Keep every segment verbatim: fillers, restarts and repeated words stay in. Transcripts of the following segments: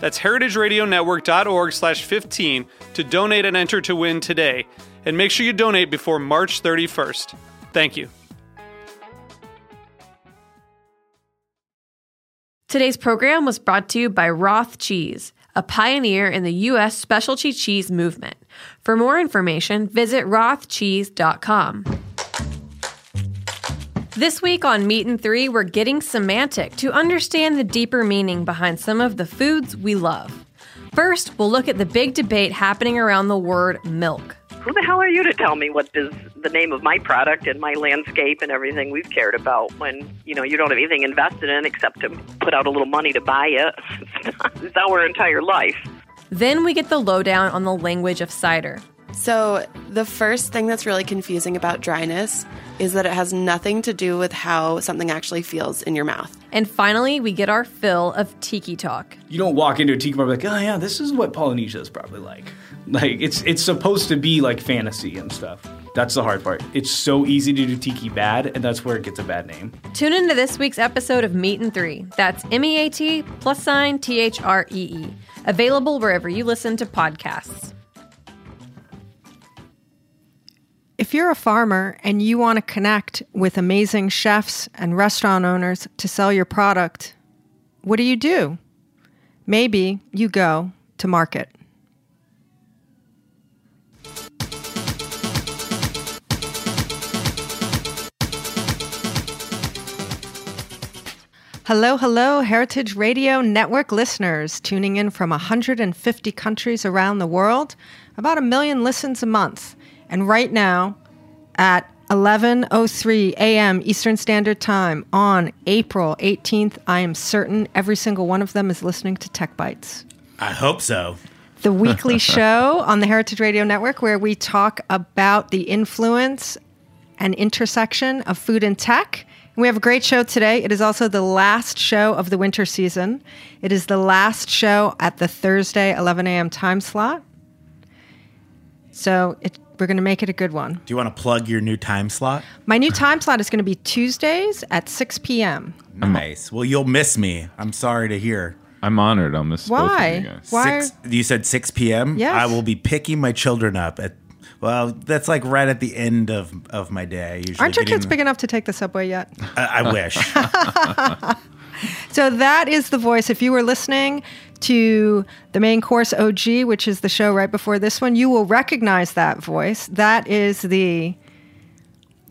That's heritage radio network dot org slash fifteen to donate and enter to win today. And make sure you donate before March thirty-first. Thank you. Today's program was brought to you by Roth Cheese, a pioneer in the U S specialty cheese movement. For more information, visit roth cheese dot com. This week on Meat and Three, we're getting semantic to understand the deeper meaning behind some of the foods we love. First, we'll look at the big debate happening around the word milk. Who the hell are you to tell me what is the name of my product and my landscape and everything we've cared about when, you know, you don't have anything invested in except to put out a little money to buy it? It's our entire life. Then we get the lowdown on the language of cider. So the first thing that's really confusing about dryness is that it has nothing to do with how something actually feels in your mouth. And finally, we get our fill of tiki talk. You don't walk into a tiki bar like, oh yeah, this is what Polynesia is probably like. Like, it's it's supposed to be like fantasy and stuff. That's the hard part. It's so easy to do tiki bad, and that's where it gets a bad name. Tune into this week's episode of Meat and Three. That's M E A T plus sign T H R E E. Available wherever you listen to podcasts. If you're a farmer and you want to connect with amazing chefs and restaurant owners to sell your product, what do you do? Maybe you go to market. Hello, hello, Heritage Radio Network listeners tuning in from one hundred fifty countries around the world, about a million listens a month. And right now, at eleven oh three a.m. Eastern Standard Time on April eighteenth, I am certain every single one of them is listening to Tech Bites. I hope so. The weekly show on the Heritage Radio Network where we talk about the influence and intersection of food and tech. And we have a great show today. It is also the last show of the winter season. It is the last show at the Thursday eleven a.m. time slot. So it We're going to make it a good one. Do you want to plug your new time slot? My new time slot is going to be Tuesdays at six p.m. Nice. Well, you'll miss me. I'm sorry to hear. I'm honored. I'll miss Why? both of you guys. Why? Six, you said six p.m.? Yes. I will be picking my children up at, well, that's like right at the end of, of my day. I usually Aren't your kids big enough to take the subway yet? I, I wish. So that is the voice. If you were listening to the main course O G, which is the show right before this one, you will recognize that voice. That is the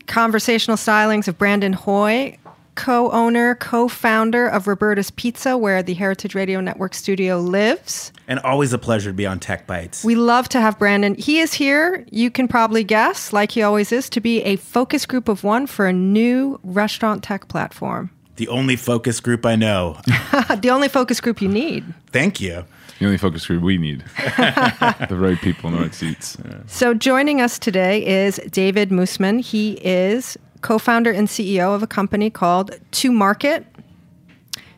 conversational stylings of Brandon Hoy, co-owner, co-founder of Roberta's Pizza, where the Heritage Radio Network studio lives. And always a pleasure to be on Tech Bites. We love to have Brandon. He is here, you can probably guess, like he always is, to be a focus group of one for a new restaurant tech platform. The only focus group I know. The only focus group you need. Thank you. The only focus group we need. The right people in the right seats. Yeah. So joining us today is David Moosman. He is co-founder and C E O of a company called To Market.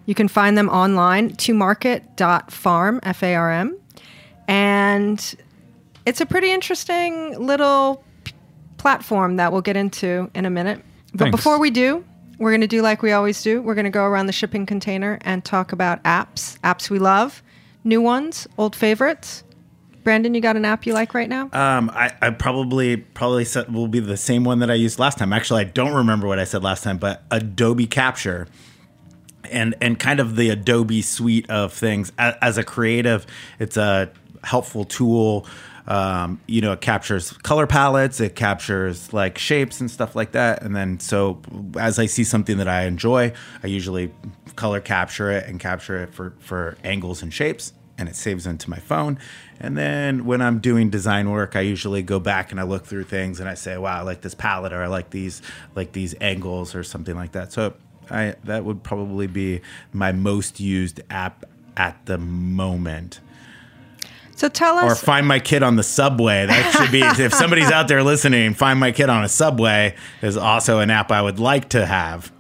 You can find them online, to market dot farm, F A R M. And it's a pretty interesting little platform that we'll get into in a minute. But Thanks. Before we do... We're going to do like we always do. We're going to go around the shipping container and talk about apps, apps we love, new ones, old favorites. Brandon, you got an app you like right now? Um, I, I probably probably said, will be the same one that I used last time. Actually, I don't remember what I said last time, but Adobe Capture and, and kind of the Adobe suite of things. As, as a creative, it's a helpful tool Um, you know, it captures color palettes, it captures like shapes and stuff like that. And then, so as I see something that I enjoy, I usually color capture it and capture it for, for angles and shapes, and it saves into my phone. And then when I'm doing design work, I usually go back and I look through things and I say, wow, I like this palette, or I like these, like these angles or something like that. So I, that would probably be my most used app at the moment. So tell us. Or find my kid on the subway. That should be, if somebody's out there listening, find my kid on a subway is also an app I would like to have.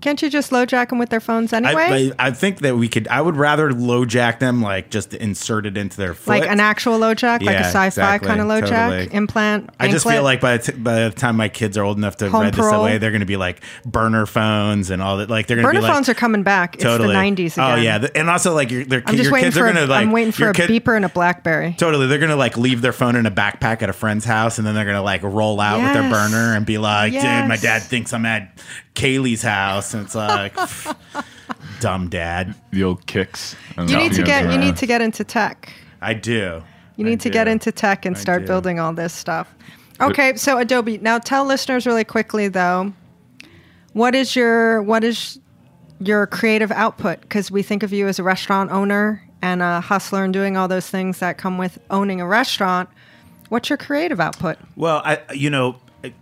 Can't you just LoJack them with their phones anyway? I, I think that we could, I would rather LoJack them, like just insert it into their foot. Like an actual LoJack, yeah, like a sci-fi exactly, kind of LoJack, totally. implant, I anklet. Just feel like by the, t- by the time my kids are old enough to Home read parole. This away, they're going to be like burner phones and all that. Like they're going to be like. Burner phones are coming back. Totally. It's the nineties again. Oh yeah. The, and also like your, their, your kids are going to like. I'm waiting for a kid, beeper and a BlackBerry. Totally. They're going to like leave their phone in a backpack at a friend's house, and then they're going to like roll out yes. with their burner and be like, yes. dude, my dad thinks I'm at Kaylee's house, and it's like pff, dumb dad. The old kicks. You need to get around. You need to get into tech. I do. You need I to do. get into tech and start building all this stuff. Okay, so Adobe. Now tell listeners really quickly though, what is your what is your creative output? Because we think of you as a restaurant owner and a hustler and doing all those things that come with owning a restaurant. What's your creative output? Well, I you know. I,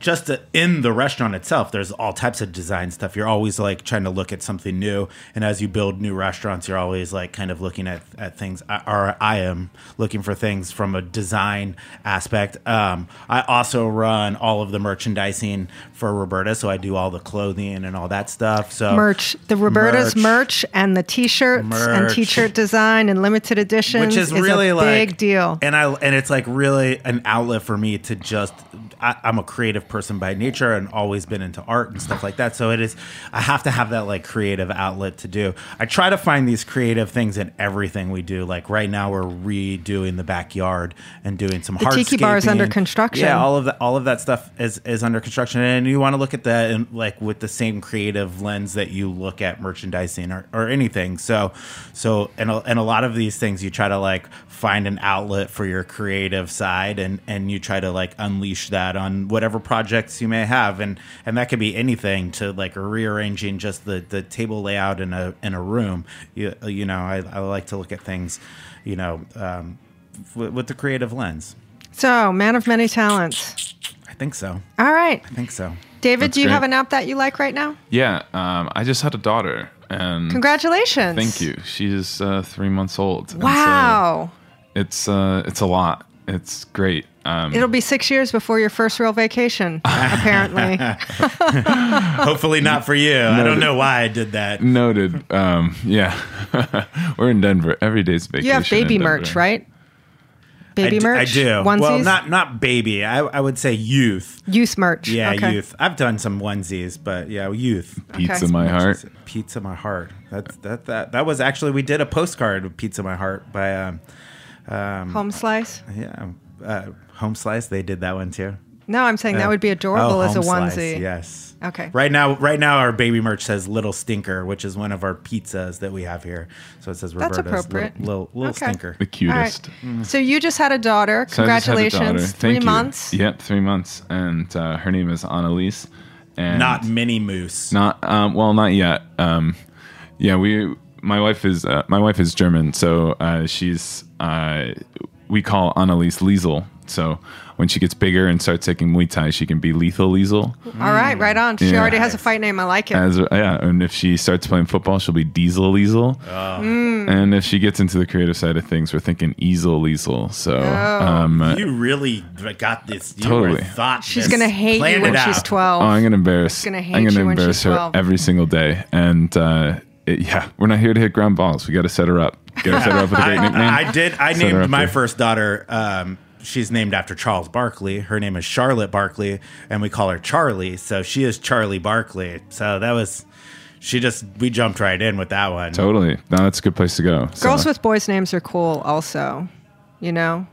Just to, in the restaurant itself, there's all types of design stuff. You're always like trying to look at something new. And as you build new restaurants, you're always like kind of looking at, at things, or I am looking for things from a design aspect. Um, I also run all of the merchandising for Roberta. So I do all the clothing and all that stuff. So merch, the Roberta's merch, merch and the t-shirts merch. and t-shirt design and limited editions, which is, is really a like, big deal. And I, and it's like really an outlet for me to just, I, I'm a creative person by nature and always been into art and stuff like that. So it is, I have to have that like creative outlet to do. I try to find these creative things in everything we do. Like right now we're redoing the backyard and doing some hardscaping. The tiki bar is under construction. Yeah, all of that, all of that stuff is, is under construction. And you want to look at that and like with the same creative lens that you look at merchandising or, or anything. So, so, and a, and a lot of these things you try to like find an outlet for your creative side, and, and you try to like unleash that on whatever project projects you may have, and and that could be anything to like rearranging just the the table layout in a in a room. You, you know I, I like to look at things you know um w- with the creative lens. So, man of many talents. I think so. All right. I think so. David, That's do you great. have an app that you like right now? Yeah, um I just had a daughter, and congratulations. Thank you. She's uh three months old. Wow. So it's uh it's a lot. It's great. Um, It'll be six years before your first real vacation, apparently. Hopefully not for you. Noted. I don't know why I did that. Noted. Um, yeah. We're in Denver. Every day's vacation. You have baby merch, right? Baby I d- merch? I do. Onesies? Well, not not baby. I, I would say youth. Youth merch. Yeah, okay. Youth. I've done some onesies, but yeah, youth. Pizza okay. My Heart. Pizza My Heart. That's, that, that, that was actually, we did a postcard with Pizza My Heart by... Um, um, Home Slice? Yeah. Uh, Home Slice, they did that one too. No, I'm saying uh, that would be adorable oh, as a onesie. Slice, yes. Okay. Right now, right now, our baby merch says Little Stinker, which is one of our pizzas that we have here. So it says Roberta's. That's appropriate. Little, little, little okay. Stinker. The cutest. Right. Mm. So you just had a daughter. Congratulations. So I just had a daughter. Thank three you. months. Yep, three months. And uh, her name is Annalise. And not Minnie Moose. Not um, well, not yet. Um, yeah, we. My wife is uh, my wife is German, so uh, she's. Uh, We call Annalise Liesel. So when she gets bigger and starts taking Muay Thai, she can be Lethal Liesel. Mm. All right, right on. She yeah. already has a fight name. I like it. As, yeah, and if she starts playing football, she'll be Diesel Liesel. Oh. Mm. And if she gets into the creative side of things, we're thinking Easel Liesel. So oh. um, you really got this. You totally thought she's going to hate you when she's twelve. Oh, I'm going to embarrass. Gonna hate I'm going to embarrass her twelve. Every single day. And uh, it, yeah, we're not here to hit ground balls. We got to set her up. Get set her up with a great nickname. I did. I set named my there. first daughter. Um, she's named after Charles Barkley. Her name is Charlotte Barkley, and we call her Charlie. So she is Charlie Barkley. So that was. She just we jumped right in with that one. Totally. No, that's a good place to go. Girls so. with boys' names are cool. Also, you know.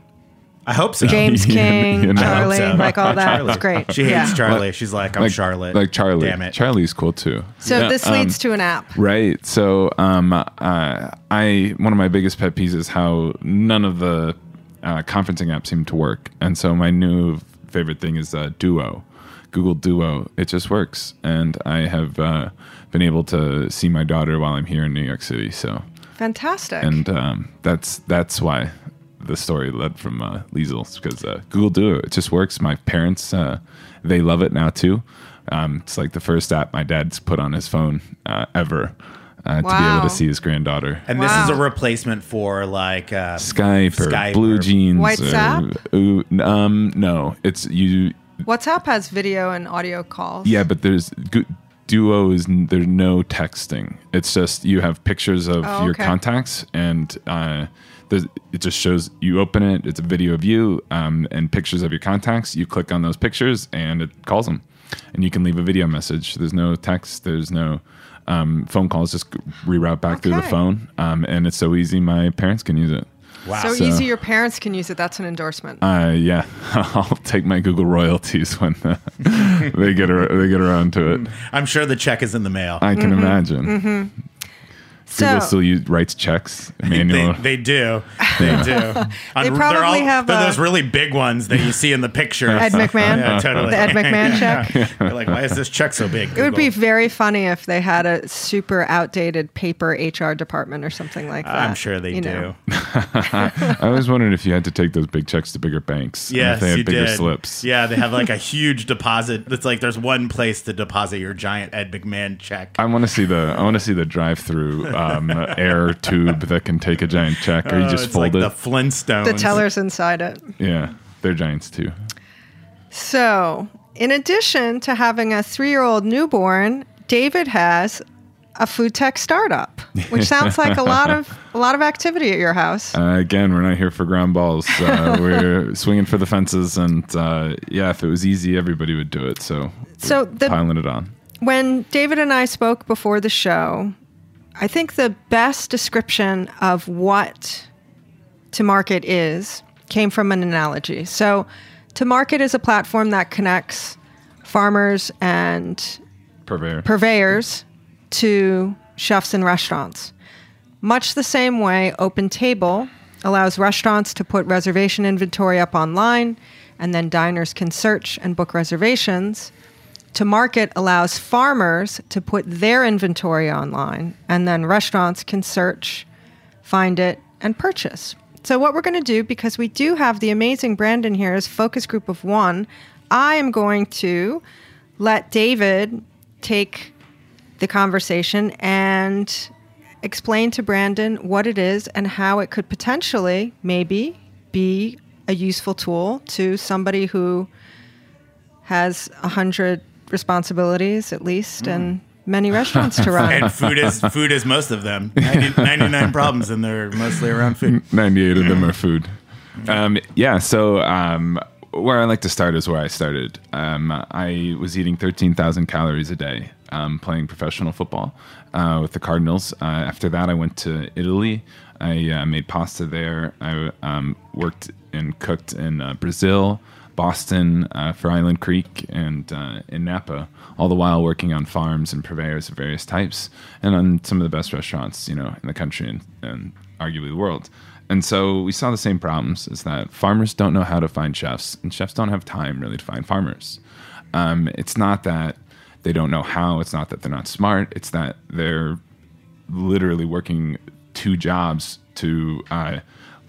I hope so. James King, you know, Charlie, so. like all that. It's great. She hates yeah. Charlie. She's like, I'm like, Charlotte. Like Charlie. Damn it. Charlie's cool too. So yeah. this leads um, to an app. Right. So um, uh, I one of my biggest pet peeves is how none of the uh, conferencing app seemed to work. And so my new favorite thing is uh, Duo, Google Duo. It just works. And I have uh, been able to see my daughter while I'm here in New York City. So fantastic. And um, that's that's why the story led from uh, Liesel, because uh, Google Duo, it just works. My parents, uh, they love it now, too. Um, it's like the first app my dad's put on his phone uh, ever uh, wow. to be able to see his granddaughter. And wow. this is a replacement for like uh, Skype, Skype or Blue or Jeans. WhatsApp? Or, um, no, it's you. WhatsApp has video and audio calls. Yeah, but there's Duo is there's no texting. It's just you have pictures of oh, your okay. contacts, and uh, it just shows you open it. It's a video of you um, and pictures of your contacts. You click on those pictures, and it calls them. And you can leave a video message. There's no text. There's no um, phone calls. Just reroute back okay. through the phone. Um, and it's so easy my parents can use it. Wow. So, so easy your parents can use it. That's an endorsement. Uh, yeah. I'll take my Google royalties when uh, they get ar- they get around to it. I'm sure the check is in the mail. I can mm-hmm. imagine. Mm-hmm. Google so, still use, writes checks manually. They, they do. They do. they probably they're all, have they're a, those really big ones that you see in the picture. Ed McMahon. Yeah, totally. The Ed McMahon check. Yeah. You're like, why is this check so big? Google? It would be very funny if they had a super outdated paper H R department or something like that. I'm sure they you do. I always wondered if you had to take those big checks to bigger banks. Yes, if they had you bigger did. Slips. Yeah, they have like a huge deposit. It's like there's one place to deposit your giant Ed McMahon check. I want to see the I want to see the drive-through. Um, air tube that can take a giant check, or you oh, just it's fold like it. The Flintstones. The teller's inside it. Yeah, they're giants too. So, in addition to having a three-year-old newborn, David has a food tech startup, which sounds like a lot of a lot of activity at your house. Uh, again, we're not here for ground balls. Uh, we're swinging for the fences, and uh, yeah, if it was easy, everybody would do it. So, so the, piling it on. When David and I spoke before the show, I think the best description of what To Market is came from an analogy. So To Market is a platform that connects farmers and Purveyor. purveyors to chefs and restaurants. Much the same way OpenTable allows restaurants to put reservation inventory up online, and then diners can search and book reservations. To Market allows farmers to put their inventory online, and then restaurants can search, find it, and purchase. So what we're going to do, because we do have the amazing Brandon here as focus group of one, I am going to let David take the conversation and explain to Brandon what it is and how it could potentially maybe be a useful tool to somebody who has a hundred responsibilities at least mm. and many restaurants to run. And food is food is most of them. ninety, ninety-nine problems, and they're mostly around food. ninety-eight of them are food. Um, yeah, so um, where I like to start is where I started. Um, I was eating thirteen thousand calories a day um, playing professional football uh, with the Cardinals. Uh, after that, I went to Italy. I uh, made pasta there. I um, worked and cooked in uh, Brazil, Boston, uh, for Island Creek, and uh, in Napa, all the while working on farms and purveyors of various types, and on some of the best restaurants, you know, in the country and, and arguably the world. And so we saw the same problems: is that farmers don't know how to find chefs, and chefs don't have time really to find farmers. Um, it's not that they don't know how; it's not that they're not smart; it's that they're literally working two jobs to. Uh,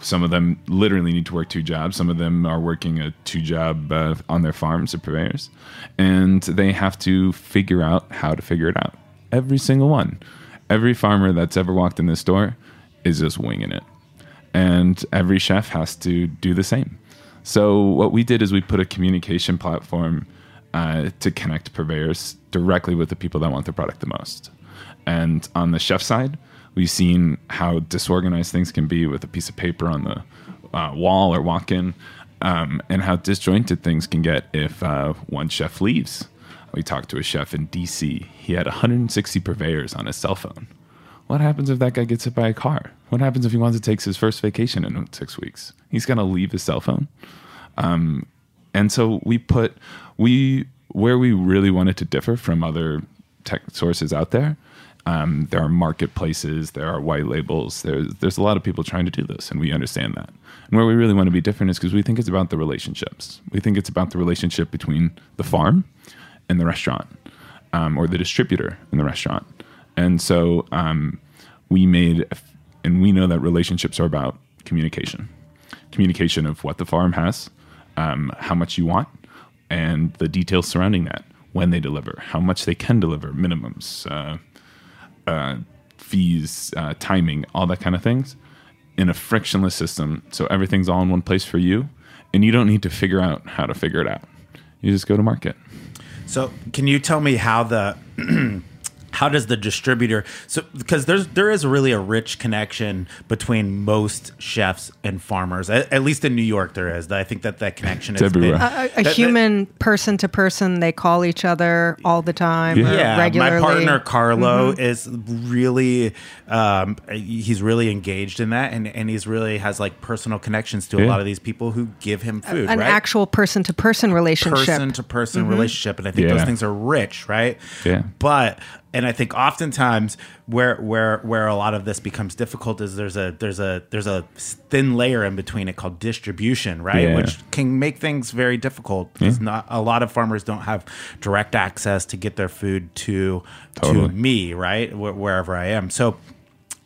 Some of them literally need to work two jobs. Some of them are working a two-job uh, on their farms or purveyors. And they have to figure out how to figure it out. Every single one. Every farmer that's ever walked in this door is just winging it. And every chef has to do the same. So what we did is we put a communication platform uh, to connect purveyors directly with the people that want their product the most. And on the chef side, we've seen how disorganized things can be with a piece of paper on the uh, wall or walk-in, um, and how disjointed things can get if uh, one chef leaves. We talked to a chef in D C He had one hundred sixty purveyors on his cell phone. What happens if that guy gets hit by a car? What happens if he wants to take his first vacation in six weeks? He's going to leave his cell phone. Um, and so we put we where we really wanted to differ from other tech sources out there Um, there are marketplaces, there are white labels. There's, there's a lot of people trying to do this, and we understand that. And where we really want to be different is because we think it's about the relationships. We think it's about the relationship between the farm and the restaurant, um, or the distributor and the restaurant. And so um, we made, and we know that relationships are about communication. Communication of what the farm has, um, how much you want, and the details surrounding that. When they deliver, how much they can deliver, minimums, uh, uh, fees, uh, timing, all that kind of things in a frictionless system. So everything's all in one place for you, and you don't need to figure out how to figure it out. You just go to market. So can you tell me how the... How does the distributor, so because there's there is really a rich connection between most chefs and farmers, at, at least in New York there is. I think that that connection is everywhere. A, a, a that, human that, person to person, they call each other all the time. Yeah, yeah, regularly. My partner Carlo mm-hmm. is really um, he's really engaged in that, and and he's really has like personal connections to yeah. a lot of these people who give him food. A, an right? actual person to person relationship, person to person relationship, and I think yeah. those things are rich, right? Yeah, but. And I think oftentimes where where where a lot of this becomes difficult is there's a there's a there's a thin layer in between it called distribution, right? Yeah. Which can make things very difficult. Because yeah. not a lot of farmers don't have direct access to get their food to totally. to me, right? Wh- wherever I am. So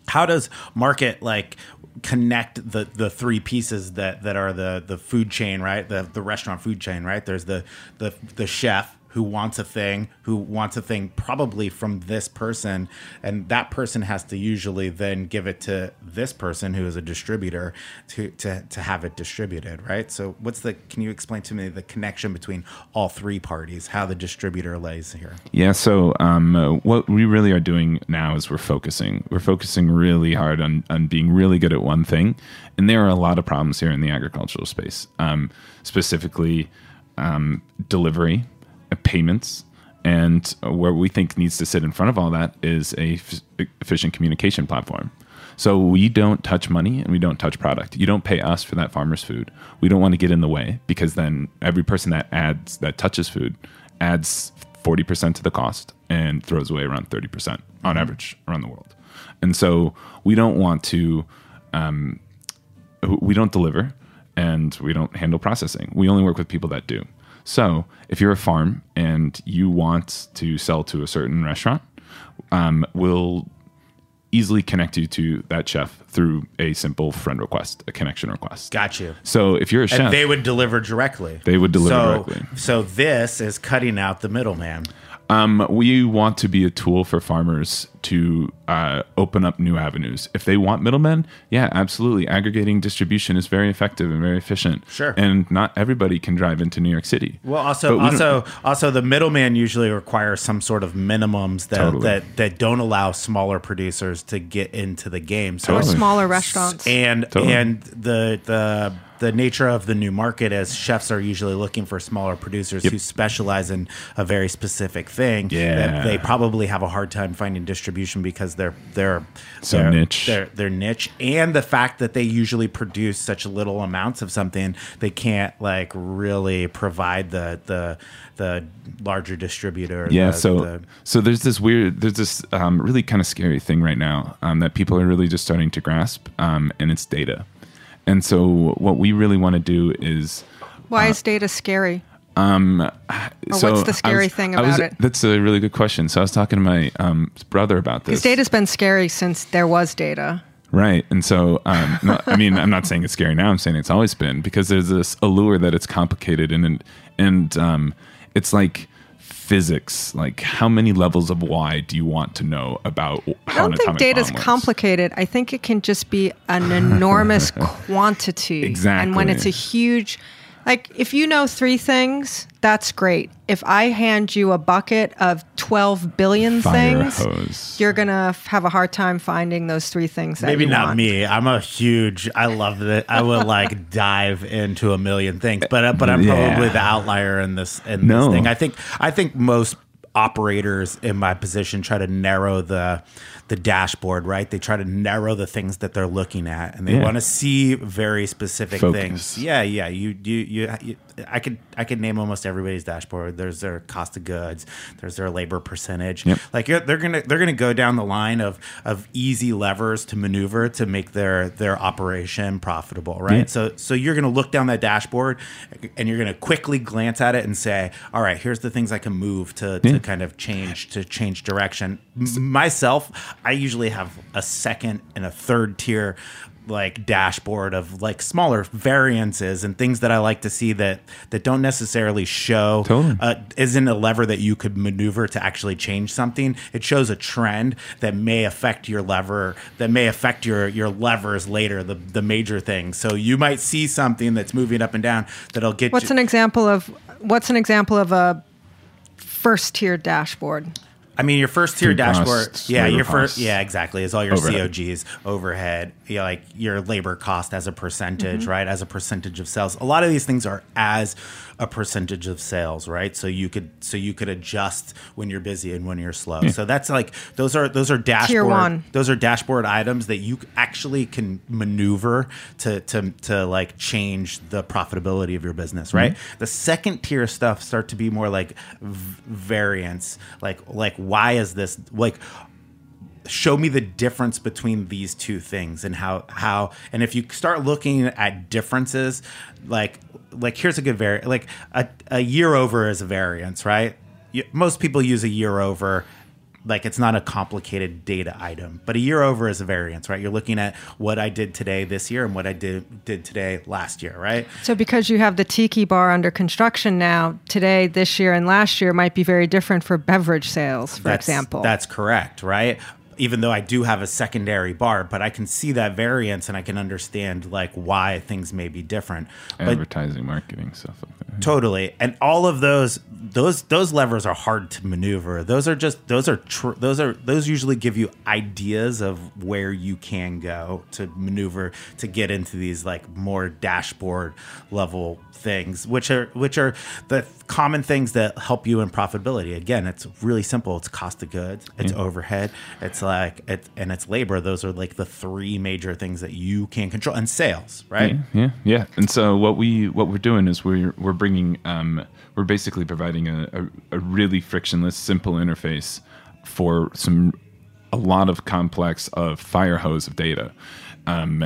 how does market like connect the, the three pieces that, that are the, the food chain, right? The the restaurant food chain, right? There's the the, the chef. Who wants a thing, who wants a thing probably from this person, and that person has to usually then give it to this person who is a distributor to to to have it distributed, right? So what's the, can you explain to me the connection between all three parties, how the distributor lays here? Yeah, so um, uh, what we really are doing now is we're focusing. We're focusing really hard on, on being really good at one thing, and there are a lot of problems here in the agricultural space, um, specifically um, delivery, payments, and where we think needs to sit in front of all that is a f- efficient communication platform. So we don't touch money and we don't touch product. You don't pay us for that farmer's food. We don't want to get in the way, because then every person that adds that touches food adds forty percent to the cost and throws away around thirty percent on average around the world. And so we don't want to, um, we don't deliver and we don't handle processing. We only work with people that do. So if you're a farm and you want to sell to a certain restaurant, um, we'll easily connect you to that chef through a simple friend request, a connection request. Got you. So if you're a chef... And they would deliver directly. They would deliver so, directly. So this is cutting out the middleman. Um, we want to be a tool for farmers to uh, open up new avenues. If they want middlemen, yeah, absolutely. Aggregating distribution is very effective and very efficient. Sure. And not everybody can drive into New York City. Well, also, we also, also, the middleman usually requires some sort of minimums that totally. that, that don't allow smaller producers to get into the game. So totally. Or smaller restaurants. And totally. and the the. The nature of the new market is chefs are usually looking for smaller producers yep. who specialize in a very specific thing. Yeah. That they probably have a hard time finding distribution because they're they're so they're, niche. They're, they're niche, and the fact that they usually produce such little amounts of something, they can't like really provide the the the larger distributor. Yeah. The, so the, so there's this weird, there's this um, really kind of scary thing right now um, that people are really just starting to grasp, um, and it's data. And so what we really want to do is... Why uh, is data scary? Um, or so what's the scary was, thing about was, it? That's a really good question. So I was talking to my um, brother about this. Because data's been scary since there was data. Right. And so, um, no, I mean, I'm not saying it's scary now. I'm saying it's always been, because there's this allure that it's complicated. And, and, and um, it's like... physics, like how many levels of why do you want to know about how an atomic bomb works? I don't think data is complicated. I think it can just be an enormous quantity. Exactly. And when it's a huge, like if you know three things, that's great. If I hand you a bucket of twelve billion Fire things, hose. You're going to have a hard time finding those three things that Maybe you not want. Me. I'm a huge, I love that. I would like dive into a million things, but but I'm yeah. probably the outlier in this in no. this thing. I think I think most operators in my position try to narrow the the dashboard, right? They try to narrow the things that they're looking at, and they yeah. want to see very specific Focus. Things. Yeah, yeah. You, you, you, I could I could name almost everybody's dashboard. There's their cost of goods. There's their labor percentage. Yep. Like you're, they're gonna they're gonna go down the line of of easy levers to maneuver to make their their operation profitable, right? Yep. So so you're gonna look down that dashboard and you're gonna quickly glance at it and say, all right, here's the things I can move to yep. to kind of change to change direction. M- myself, I usually have a second and a third tier like dashboard of like smaller variances and things that I like to see that that don't necessarily show totally. uh, isn't a lever that you could maneuver to actually change something. It shows a trend that may affect your lever, that may affect your your levers later, the the major thing. So you might see something that's moving up and down that'll get what's you- an example of what's an example of a first tier dashboard? I mean, your first tier dashboard, costs, yeah, your first, costs. yeah, exactly. Is all your overhead. C O Gs, overhead, you know, like your labor cost as a percentage, mm-hmm. right? As a percentage of sales. A lot of these things are as a percentage of sales, right? So you could, so you could adjust when you're busy and when you're slow. Yeah. So that's like those are those are dashboard, tier one. Those are dashboard items that you actually can maneuver to to to like change the profitability of your business, right? Mm-hmm. The second tier stuff start to be more like v- variance, like like. Why is this like? Show me the difference between these two things and how how and if you start looking at differences, like like here's a good vari like a a year over is a variance, right? You, most people use a year over. Like it's not a complicated data item, but a year over is a variance, right? You're looking at what I did today this year and what I did did today last year, right? So because you have the tiki bar under construction now, today, this year, and last year might be very different for beverage sales, for that's, example. That's correct, right? Even though I do have a secondary bar, but I can see that variance and I can understand like why things may be different. Advertising, but, marketing, stuff like that. Totally. And all of those, those, those levers are hard to maneuver. Those are just, those are, tr- those are, those usually give you ideas of where you can go to maneuver, to get into these like more dashboard level things, which are, which are the common things that help you in profitability. Again, it's really simple. It's cost of goods, it's yeah. overhead, it's like it and it's labor. Those are like the three major things that you can control, and sales, right? Yeah, yeah, yeah. And so what we what we're doing is we're we're bringing um, we're basically providing a, a, a really frictionless, simple interface for some a lot of complex of fire hose of data. Um,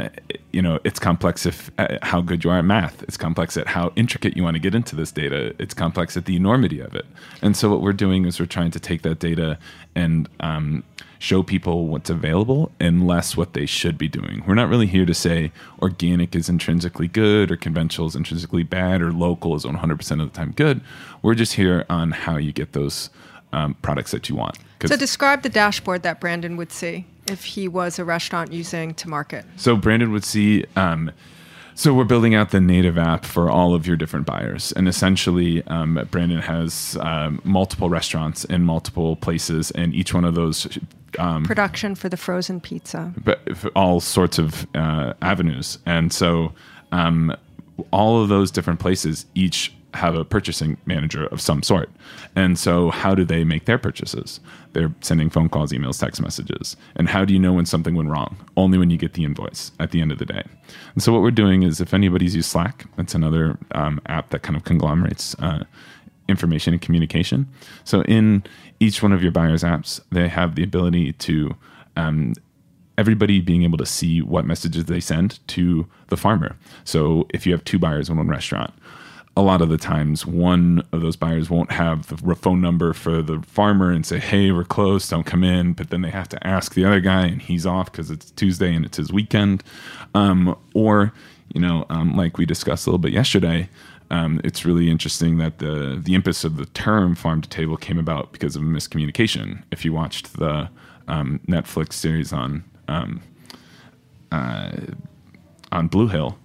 you know, it's complex if uh, how good you are at math. It's complex at how intricate you want to get into this data. It's complex at the enormity of it. And so what we're doing is we're trying to take that data and um, show people what's available and less what they should be doing. We're not really here to say organic is intrinsically good or conventional is intrinsically bad or local is one hundred percent of the time good. We're just here on how you get those um, products that you want. So describe the dashboard that Brandon would see if he was a restaurant using To Market. So Brandon would see, um, so we're building out the native app for all of your different buyers. And essentially, um, Brandon has um, multiple restaurants in multiple places, and each one of those... Um, production for the frozen pizza. But for all sorts of uh, avenues. And so um, all of those different places, each... have a purchasing manager of some sort. And so how do they make their purchases? They're sending phone calls, emails, text messages. And how do you know when something went wrong? Only when you get the invoice at the end of the day. And so what we're doing is if anybody's used Slack, that's another um, app that kind of conglomerates uh, information and communication. So in each one of your buyer's apps, they have the ability to um, everybody being able to see what messages they send to the farmer. So if you have two buyers in one restaurant, a lot of the times one of those buyers won't have the phone number for the farmer and say, hey, we're closed, don't come in. But then they have to ask the other guy and he's off because it's Tuesday and it's his weekend. Um, or, you know, um, like we discussed a little bit yesterday, um, it's really interesting that the, the impetus of the term farm to table came about because of miscommunication. If you watched the um, Netflix series on, um, uh, on Blue Hill,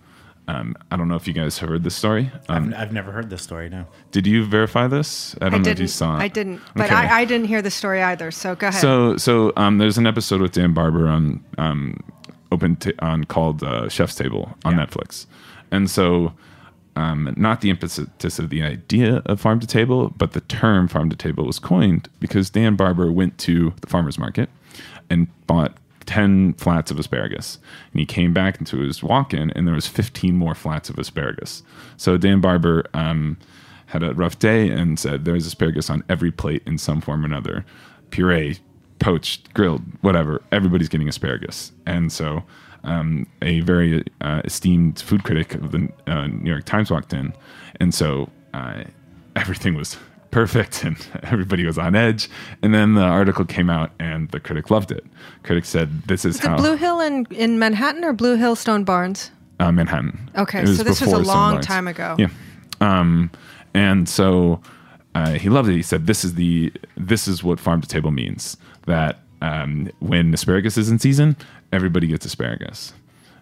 Um, I don't know if you guys heard this story. Um, I've, I've never heard this story, no. Did you verify this? I don't I know didn't, if you saw it. I didn't, but okay. I, I didn't hear the story either, so go ahead. So so um, there's an episode with Dan Barber on um, open t- on called uh, Chef's Table on yeah. Netflix. And so um, not the impetus of the idea of farm to table, but the term farm to table was coined because Dan Barber went to the farmer's market and bought ten flats of asparagus. And he came back into his walk-in, and there was fifteen more flats of asparagus. So Dan Barber um, had a rough day and said, there's asparagus on every plate in some form or another. Puree, poached, grilled, whatever. Everybody's getting asparagus. And so um, a very uh, esteemed food critic of the uh, New York Times walked in. And so uh, everything was perfect, and everybody was on edge. And then the article came out, and the critic loved it. Critic said, "This is, is how." It Blue Hill in, in Manhattan or Blue Hill Stone Barns? Uh, Manhattan. Okay, so this was a long time ago. Yeah, um, and so uh, he loved it. He said, "This is the this is what farm to table means. That um, when asparagus is in season, everybody gets asparagus."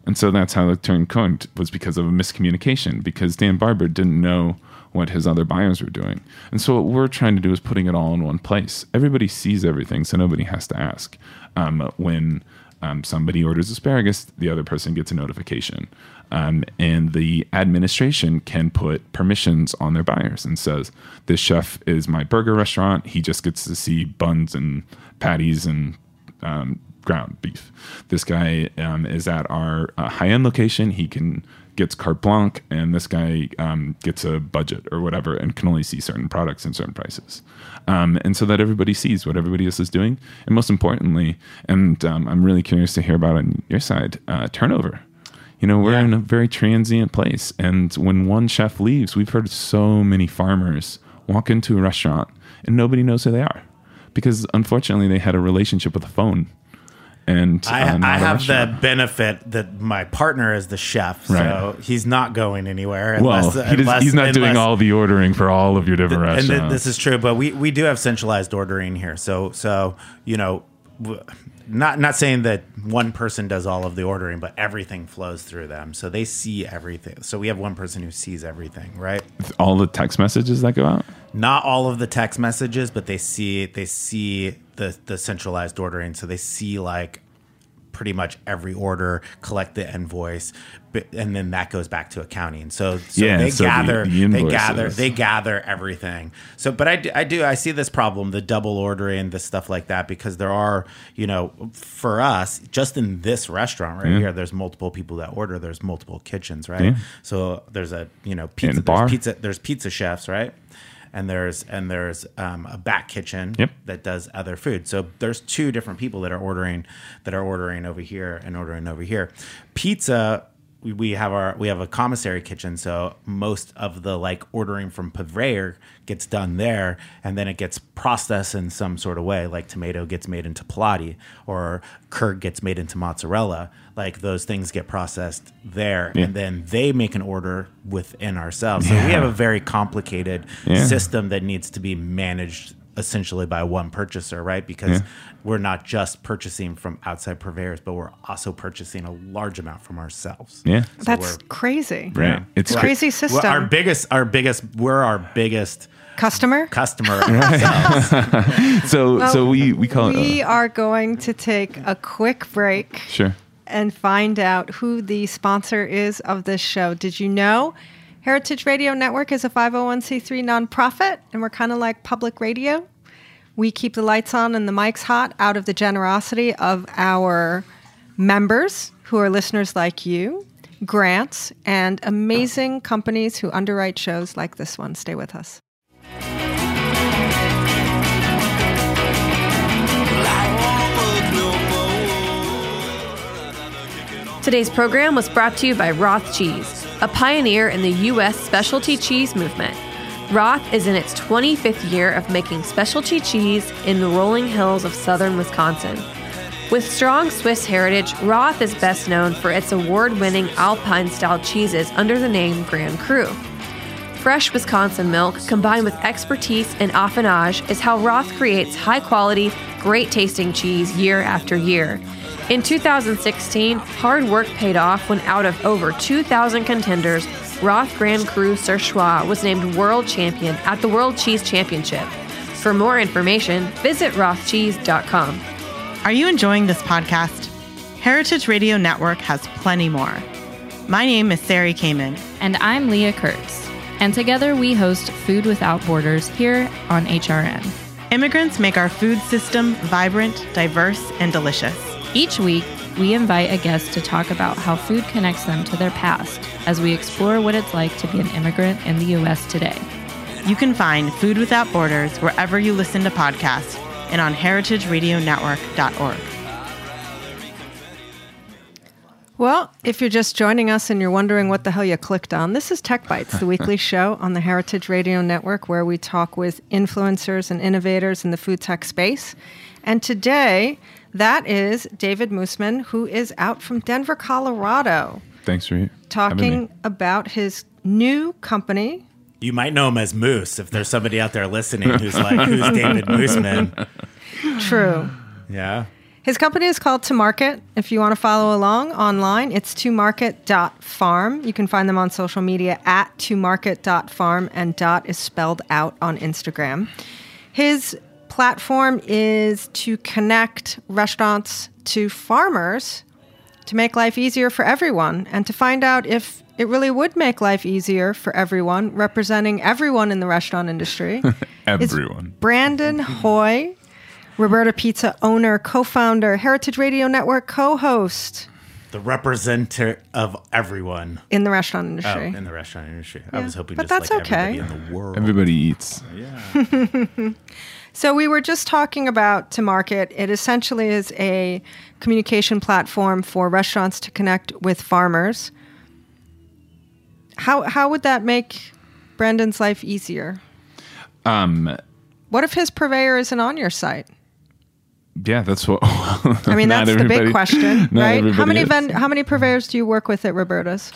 And so that's how it turned cold, was because of a miscommunication, because Dan Barber didn't know what his other buyers were doing. And so what we're trying to do is putting it all in one place. Everybody sees everything, so nobody has to ask. Um, when um, somebody orders asparagus, the other person gets a notification. Um, and the administration can put permissions on their buyers and says, this chef is my burger restaurant. He just gets to see buns and patties and um, ground beef. This guy um, is at our uh, high-end location. He can... gets carte blanche, and this guy um, gets a budget or whatever and can only see certain products and certain prices. Um, and so that everybody sees what everybody else is doing. And most importantly, and um, I'm really curious to hear about on your side, uh, turnover. You know, we're yeah. in a very transient place. And when one chef leaves, we've heard so many farmers walk into a restaurant and nobody knows who they are, because unfortunately they had a relationship with a phone. And, uh, I, I have the benefit that my partner is the chef, so right. he's not going anywhere. Unless, well, he does, unless, he's not unless, doing all the ordering for all of your different th- restaurants. And th- this is true, but we, we do have centralized ordering here. So, so you know, w- not not saying that one person does all of the ordering, but everything flows through them. So they see everything. So we have one person who sees everything, right? All the text messages that go out? Not all of the text messages, but they see they see the the centralized ordering, so they see like pretty much every order, collect the invoice, but, and then that goes back to accounting. So, so yeah, they so gather, the, the they gather, they gather everything. So, but I do, I do, I see this problem, the double ordering, the stuff like that, because there are, you know, for us, just in this restaurant right yeah. here, there's multiple people that order. There's multiple kitchens, right? Yeah. So there's a, you know, pizza, the bar. There's pizza, there's pizza chefs, right? And there's and there's um, a back kitchen yep. that does other food. So there's two different people that are ordering that are ordering over here and ordering over here. Pizza, we, we have our we have a commissary kitchen, so most of the like ordering from purveyor gets done there, and then it gets processed in some sort of way, like tomato gets made into pelati or curd gets made into mozzarella. Like those things get processed there, yeah. and then they make an order within ourselves. So yeah. we have a very complicated yeah. system that needs to be managed essentially by one purchaser, right? Because yeah. we're not just purchasing from outside purveyors, but we're also purchasing a large amount from ourselves. Yeah, so that's crazy. Right, yeah. It's right. crazy system. Well, our biggest, our biggest, we're our biggest. Customer? Customer. so well, so we, we call we it. We uh, are going to take a quick break. Sure. And find out who the sponsor is of this show. Did you know Heritage Radio Network is a five oh one c three nonprofit, and we're kind of like public radio? We keep the lights on and the mics hot out of the generosity of our members, who are listeners like you, grants, and amazing companies who underwrite shows like this one. Stay with us. Today's program was brought to you by Roth Cheese, a pioneer in the U S specialty cheese movement. Roth is in its twenty-fifth year of making specialty cheese in the rolling hills of southern Wisconsin. With strong Swiss heritage, Roth is best known for its award-winning Alpine-style cheeses under the name Grand Cru. Fresh Wisconsin milk combined with expertise and affinage is how Roth creates high-quality, great-tasting cheese year after year. In two thousand sixteen, hard work paid off when out of over two thousand contenders, Roth Grand Cru Sur Choix was named world champion at the World Cheese Championship. For more information, visit roth cheese dot com. Are you enjoying this podcast? Heritage Radio Network has plenty more. My name is Sari Kamen. And I'm Leah Kurtz. And together we host Food Without Borders here on H R N. Immigrants make our food system vibrant, diverse, and delicious. Each week, we invite a guest to talk about how food connects them to their past as we explore what it's like to be an immigrant in the U S today. You can find Food Without Borders wherever you listen to podcasts and on heritage radio network dot org. Well, if you're just joining us and you're wondering what the hell you clicked on, this is Tech Bites, the weekly show on the Heritage Radio Network where we talk with influencers and innovators in the food tech space. And today, that is David Moosman, who is out from Denver, Colorado. Thanks for talking about his new company. You might know him as Moose if there's somebody out there listening who's like, who's David Moosman? True. Yeah. His company is called To Market. If you want to follow along online, it's to market dot farm. You can find them on social media at to market dot farm, and dot is spelled out on Instagram. His platform is to connect restaurants to farmers to make life easier for everyone and to find out if it really would make life easier for everyone, representing everyone in the restaurant industry. Everyone. It's Brandon Hoy, Roberta's Pizza owner, co-founder, Heritage Radio Network co-host. The representative of everyone. In the restaurant industry. Oh, in the restaurant industry. Yeah. I was hoping but just that's like okay. Everybody in the world. Everybody eats. Yeah. So we were just talking about To Market. It essentially is a communication platform for restaurants to connect with farmers. How how would that make Brandon's life easier? Um. What if his purveyor isn't on your site? Yeah, that's what... I mean, that's the big question, right? How many vend- how many purveyors do you work with at Roberta's?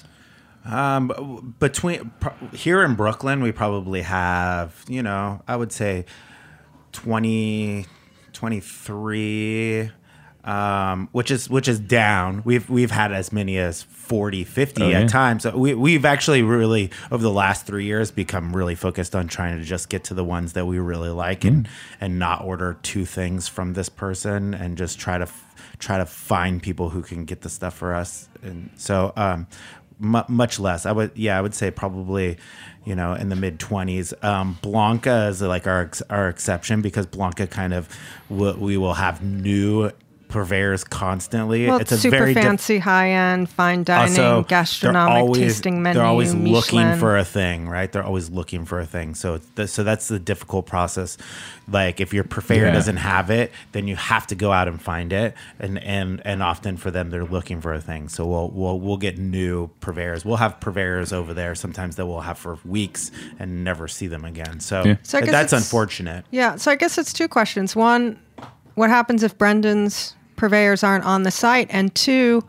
Um, between here in Brooklyn, we probably have, you know, I would say twenty, twenty-three, um, which is which is down. We've we've had as many as forty, fifty oh, at yeah. times. So we, we've actually really, over the last three years, become really focused on trying to just get to the ones that we really like mm. and and not order two things from this person and just try to f- try to find people who can get the stuff for us. And so um, m- much less. I would yeah, I would say probably, you know, in the mid-twenties. Um, Blanca is like our our exception because Blanca kind of, w- we will have new purveyors constantly. Well, it's, it's a super very fancy, diff- high-end, fine dining, also, gastronomic always, tasting menu. They're always Michelin. looking for a thing, right? They're always looking for a thing. So, th- so that's the difficult process. Like, if your purveyor yeah. doesn't have it, then you have to go out and find it. And and and often for them, they're looking for a thing. So we'll we'll we'll get new purveyors. We'll have purveyors over there sometimes that we'll have for weeks and never see them again. So, yeah. so that's unfortunate. Yeah. So I guess it's two questions. One, what happens if Brendan's purveyors aren't on the site? And two,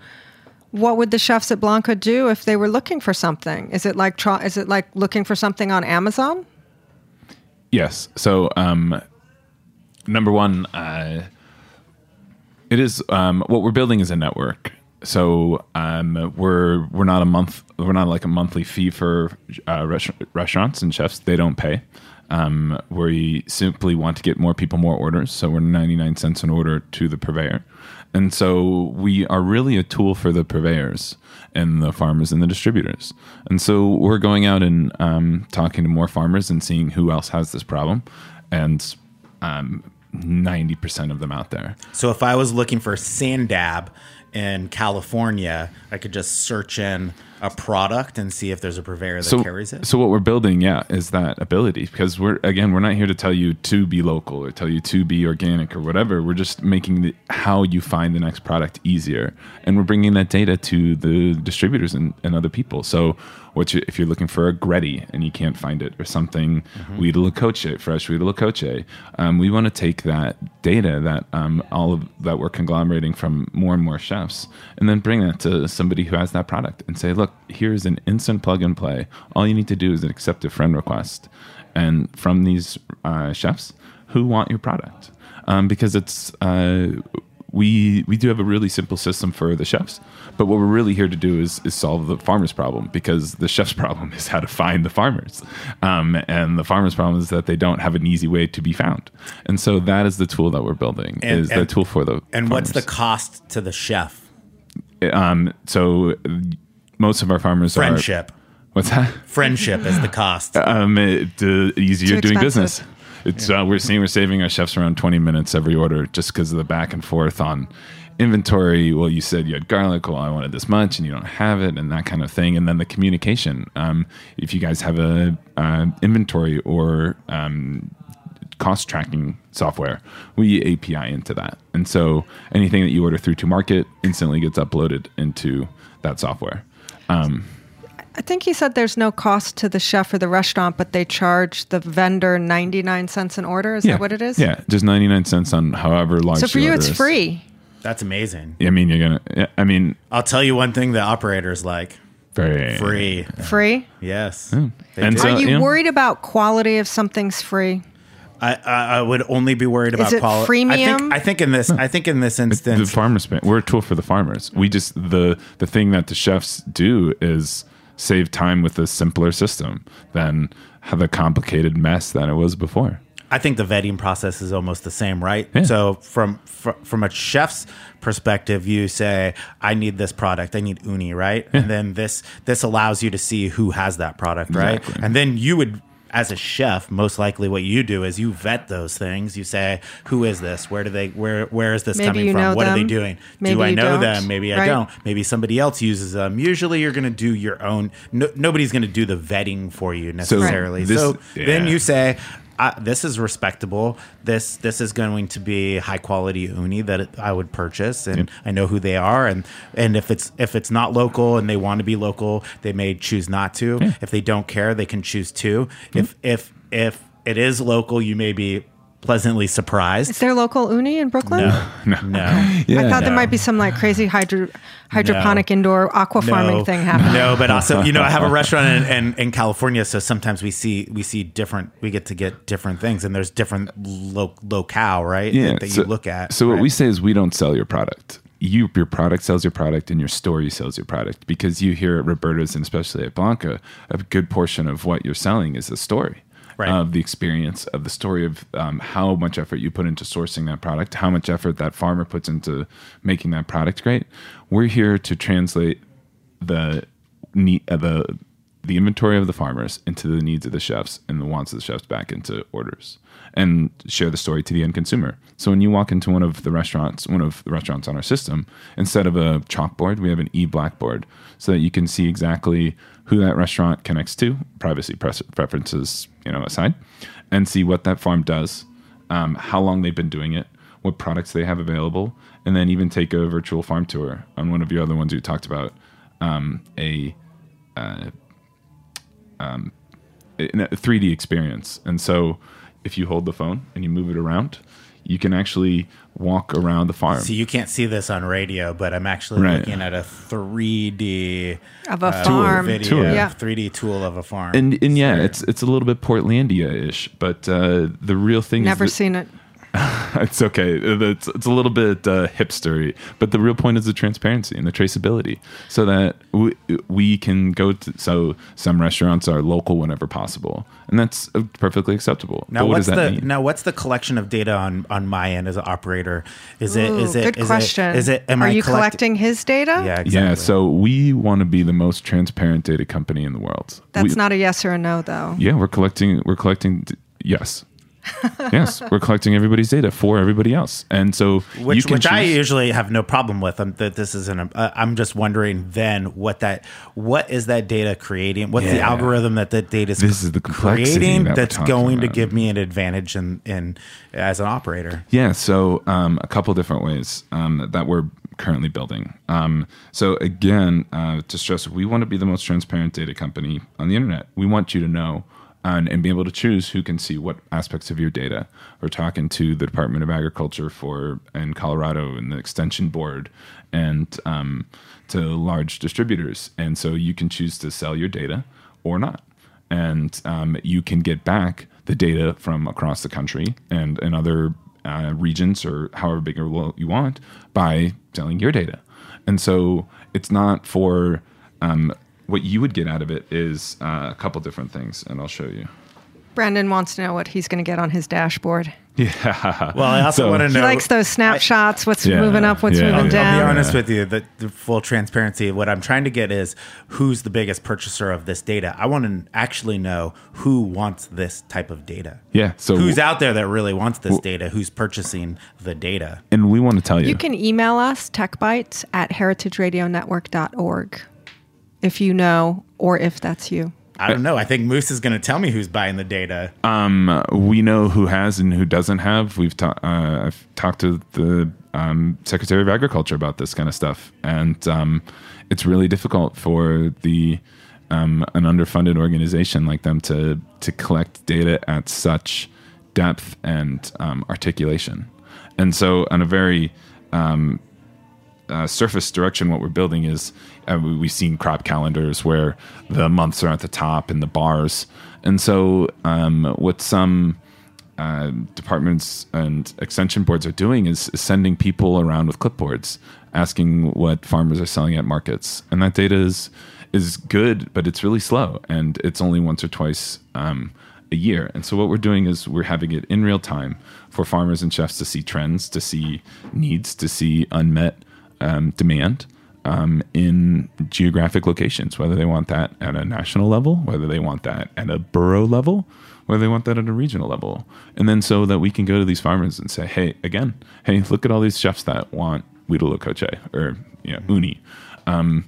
what would the chefs at Blanca do if they were looking for something? Is it like tra- is it like looking for something on Amazon? Yes. So um, number one, uh, it is um, what we're building is a network. So um, we're we're not a month we're not like a monthly fee for uh, res- restaurants and chefs. They don't pay. Um, we simply want to get more people, more orders. So we're ninety-nine cents an order to the purveyor. And so we are really a tool for the purveyors and the farmers and the distributors. And so we're going out and um, talking to more farmers and seeing who else has this problem. And um, ninety percent of them out there. So if I was looking for Sandab in California, I could just search in a product and see if there's a purveyor that so, carries it. So what we're building, yeah, is that ability, because we're, again, we're not here to tell you to be local or tell you to be organic or whatever. We're just making the, how you find the next product easier. And we're bringing that data to the distributors and, and other people. So what you, if you're looking for a Gretti and you can't find it or something, mm-hmm. Wheat alla Coche, fresh Wheat alla Coche, um, we want to take that data that um, all of that we're conglomerating from more and more chefs, and then bring that to somebody who has that product and say, look, here's an instant plug and play. All you need to do is accept a friend request and from these uh, chefs who want your product. Um, because it's uh, we we do have a really simple system for the chefs, but what we're really here to do is, is solve the farmer's problem, because the chef's problem is how to find the farmers. Um, and the farmer's problem is that they don't have an easy way to be found. And so that is the tool that we're building, and, is and, the tool for the And farmers. What's the cost to the chef? Um, so most of our farmers Friendship. are... Friendship. What's that? Friendship is the cost. Um, it, uh, easier doing business. It's yeah. uh, we're seeing we're saving our chefs around twenty minutes every order just because of the back and forth on inventory, well, you said you had garlic, well, I wanted this much, and you don't have it, and that kind of thing. And then the communication. Um, if you guys have a uh, inventory or um, cost tracking software, we A P I into that. And so anything that you order through To Market instantly gets uploaded into that software. Um, I think you said there's no cost to the chef or the restaurant, but they charge the vendor ninety-nine cents an order. Is yeah. that what it is? Yeah, just ninety-nine cents on however large the order is. So for you, it's free. That's amazing. I mean, you're gonna. I mean, I'll tell you one thing: the operators like free, free, yeah. free. Yes. Yeah. And so, are you, you know, worried about quality if something's free? I, I, I would only be worried about quality. Freemium? I think, I think in this. No. I think in this instance, the farmers. We're a tool for the farmers. We just the the thing that the chefs do is save time with a simpler system than have a complicated mess than it was before. I think the vetting process is almost the same, right? Yeah. So from fr- from a chef's perspective, you say, I need this product. I need uni, right? Yeah. And then this this allows you to see who has that product, right? Exactly. And then you would, as a chef, most likely what you do is you vet those things. You say, who is this? Where do they? Where Where is this Maybe coming from? What them. Are they doing? Maybe do I know don't. them? Maybe I right. don't. Maybe somebody else uses them. Usually you're going to do your own. No, nobody's going to do the vetting for you necessarily. So, right. so this, yeah. then you say, Uh, this is respectable. This this is going to be high quality uni that it, I would purchase, and yeah. I know who they are. And, and if it's if it's not local and they want to be local, they may choose not to. Yeah. If they don't care, they can choose to. Mm-hmm. If if if it is local, you may be pleasantly surprised. Is there local uni in Brooklyn? No, no, no. Okay. Yeah, I thought no. there might be some like crazy hydro, hydroponic no. indoor aqua farming no. thing happening. No, but also, you know, I have a restaurant in, in, in California, so sometimes we see we see different. We get to get different things, and there's different lo- locale, right? Yeah, that, that so, you look at. So right? what we say is we don't sell your product. You your product sells your product, and your story sells your product, because you here at Roberta's and especially at Blanca, a good portion of what you're selling is a story. Right. Of the experience, of the story of um, how much effort you put into sourcing that product, how much effort that farmer puts into making that product great. We're here to translate the uh, the the inventory of the farmers into the needs of the chefs and the wants of the chefs back into orders, and share the story to the end consumer. So when you walk into one of the restaurants, one of the restaurants on our system, instead of a chalkboard, we have an e-blackboard so that you can see exactly who that restaurant connects to, privacy preferences, you know, aside, and see what that farm does, um, how long they've been doing it, what products they have available, and then even take a virtual farm tour on one of your other ones you talked about, um, a, uh, um, a three D experience. And so if you hold the phone and you move it around, you can actually walk around the farm. So you can't see this on radio, but I'm actually right. looking at a three D of a uh, farm video, tool. Yeah. three D tool of a farm. And and yeah, so, it's it's a little bit Portlandia-ish, but uh, the real thing never is... Never seen it. It's okay. It's, it's a little bit uh, hipstery, but the real point is the transparency and the traceability, so that we, we can go to. So some restaurants are local whenever possible, and that's perfectly acceptable. Now, but what what's does that the mean? Now what's the collection of data on, on my end as an operator? Is Ooh, it is it good is question? It, is it am are I you collect- collecting his data? Yeah, exactly. Yeah. So we want to be the most transparent data company in the world. That's we, not a yes or a no, though. Yeah, we're collecting. We're collecting. Yes. Yes, we're collecting everybody's data for everybody else, and so which, you can which choose. I usually have no problem with. I'm, that this isn't. Uh, I'm just wondering then what that what is that data creating? What's yeah. the algorithm that that data is creating that that's going about. to give me an advantage in, in as an operator? Yeah. So um, a couple different ways um, that we're currently building. Um, so again, uh, to stress, we want to be the most transparent data company on the internet. We want you to know. And, and be able to choose who can see what aspects of your data. We're talking to the Department of Agriculture for in Colorado and the Extension Board, and um, to large distributors. And so you can choose to sell your data or not. And um, you can get back the data from across the country and in other uh, regions, or however big or you want, by selling your data. And so it's not for... Um, what you would get out of it is uh, a couple different things, and I'll show you. Brandon wants to know what he's going to get on his dashboard. Yeah. Well, I also so, want to know. He likes those snapshots, I, what's yeah, moving up, what's yeah, moving I'll, down. I'll be honest with you, the, the full transparency, what I'm trying to get is who's the biggest purchaser of this data. I want to actually know who wants this type of data. Yeah. So who's w- out there that really wants this w- data? Who's purchasing the data? And we want to tell you. You can email us, techbites at heritage radio network dot org, if you know or if that's you. I don't know. I think Moose is going to tell me who's buying the data. Um, we know who has and who doesn't have. We've ta- uh, I've talked to the um, Secretary of Agriculture about this kind of stuff, and um, it's really difficult for the um, an underfunded organization like them to to collect data at such depth and um, articulation. And so, on a very um, Uh, surface direction, what we're building is uh, we've seen crop calendars where the months are at the top and the bars, and so um, what some uh, departments and extension boards are doing is, is sending people around with clipboards asking what farmers are selling at markets, and that data is is good, but it's really slow, and it's only once or twice um, a year. And so what we're doing is we're having it in real time for farmers and chefs to see trends, to see needs, to see unmet Um, demand um, in geographic locations, whether they want that at a national level, whether they want that at a borough level, whether they want that at a regional level. And then so that we can go to these farmers and say, hey, again, hey, look at all these chefs that want Huitzilopochtli coche or you know, uni. Um,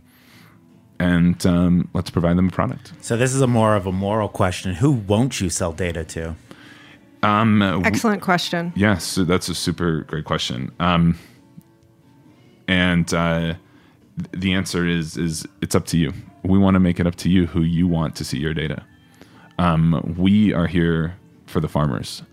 and um, let's provide them a product. So this is a more of a moral question. Who won't you sell data to? Um, Excellent w- question. Yes, that's a super great question. Um And uh, the answer is is it's up to you. We want to make it up to you who you want to see your data. Um, we are here for the farmers.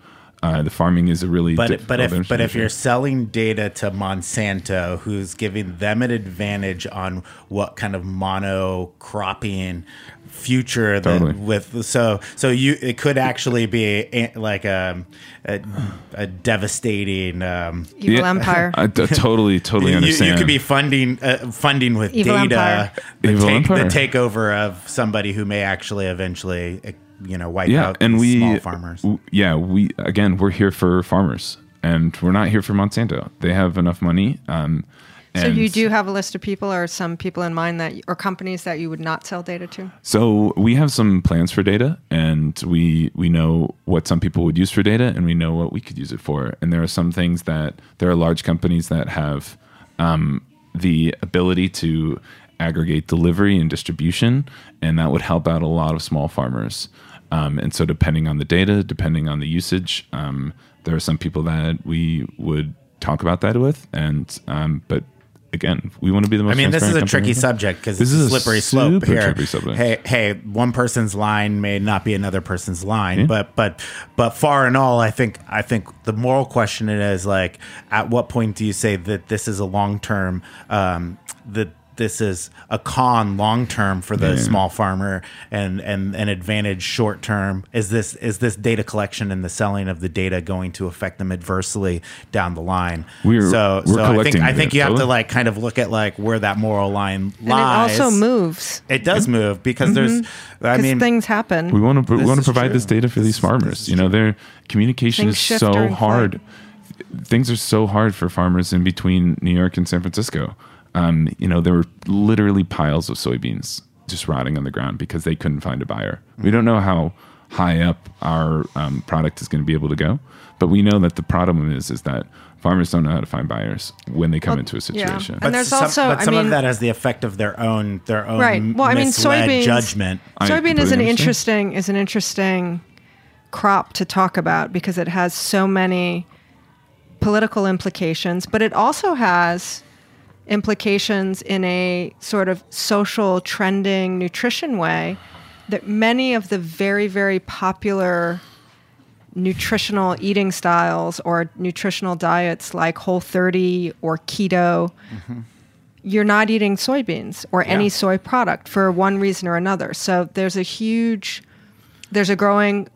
Uh, the farming is a really but diff- but if but if you're selling data to Monsanto, who's giving them an advantage on what kind of monocropping future totally. that with so so you it could actually be a, like a a, a devastating um, evil yeah, empire. I, I totally totally understand. You, you could be funding uh, funding with evil data the, evil take, the takeover of somebody who may actually eventually. you know, wipe yeah, out and we, small farmers. W- yeah, we again, we're here for farmers, and we're not here for Monsanto. They have enough money. Um, so you do have a list of people or some people in mind that, or companies that you would not sell data to? So we have some plans for data, and we we know what some people would use for data, and we know what we could use it for. And there are some things that, there are large companies that have um, the ability to aggregate delivery and distribution, and that would help out a lot of small farmers. Um, and so depending on the data, depending on the usage, um, there are some people that we would talk about that with. And um, but again, we want to be the most I mean, this is a tricky subject because it's a slippery slope here. Hey, hey, one person's line may not be another person's line, yeah. but but but far and all, I think I think the moral question is like, at what point do you say that this is a long term um, that this is a con long term for the yeah. small farmer and and an advantage short term? Is this is this data collection and the selling of the data going to affect them adversely down the line? We're, so we're so I think I think you have to like kind of look at like where that moral line lies. And it also moves. It does move because mm-hmm. there's I mean things happen. We want to we want to provide true. this data for these farmers. You know, their communication things is so hard. Flight. Things are so hard for farmers in between New York and San Francisco. Um, you know, there were literally piles of soybeans just rotting on the ground because they couldn't find a buyer. We don't know how high up our um, product is going to be able to go, but we know that the problem is is that farmers don't know how to find buyers when they come well, into a situation. Yeah. But and there's some, also, but some I mean, of that has the effect of their own their own right. well, I mean, misled soybeans, judgment. Soybean is an interesting is an interesting crop to talk about because it has so many political implications, but it also has implications in a sort of social trending nutrition way that many of the very, very popular nutritional eating styles or nutritional diets like Whole thirty or keto, mm-hmm. you're not eating soybeans or yeah. any soy product for one reason or another. So there's a huge, there's a growing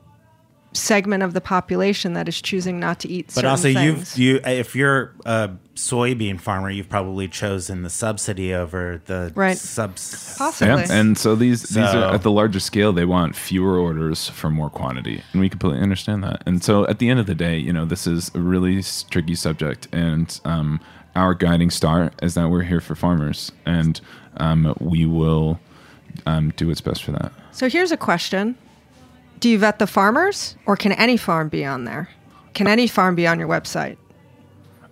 segment of the population that is choosing not to eat. But also, you you if you're a soybean farmer, you've probably chosen the subsidy over the right. subs. Possibly. Yeah. And so these so. these are at the larger scale. They want fewer orders for more quantity, and we completely understand that. And so, at the end of the day, you know, this is a really tricky subject, and um, our guiding star is that we're here for farmers, and um, we will um, do what's best for that. So here's a question. Do you vet the farmers, or can any farm be on there? Can any farm be on your website?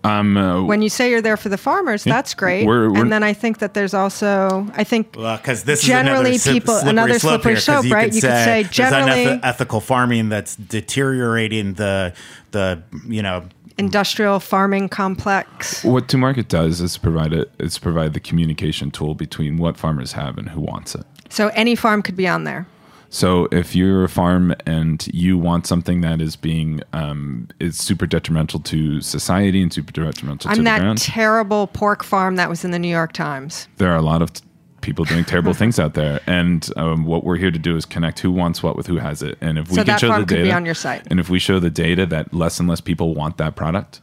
Um, uh, when you say you're there for the farmers, yeah, that's great. We're, we're, and then I think that there's also, I think well, this generally is another people, slippery another slope slippery slope, slope you right? Could you say, could say generally uneth- ethical farming that's deteriorating the the you know industrial farming complex. What To Market does is provide it. It's provide the communication tool between what farmers have and who wants it. So any farm could be on there. So if you're a farm and you want something that is being um, is super detrimental to society and super detrimental I'm to the ground. I'm that terrible pork farm that was in the New York Times. There are a lot of t- people doing terrible things out there. And um, what we're here to do is connect who wants what with who has it. And if we so can that show farm the data, could be on your site. And if we show the data that less and less people want that product,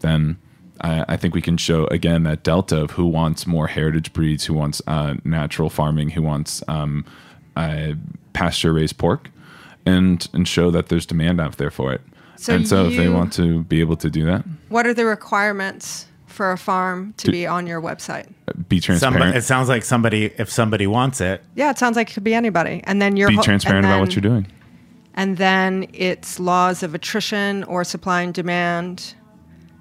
then I, I think we can show, again, that delta of who wants more heritage breeds, who wants uh, natural farming, who wants... Um, uh, pasture-raised pork, and and show that there's demand out there for it. So and so you, if they want to be able to do that. What are the requirements for a farm to do, be on your website? Be transparent. Somebody, it sounds like somebody, if somebody wants it. Yeah, it sounds like it could be anybody. And then you're... Be ho- transparent then, about what you're doing. And then it's laws of attrition or supply and demand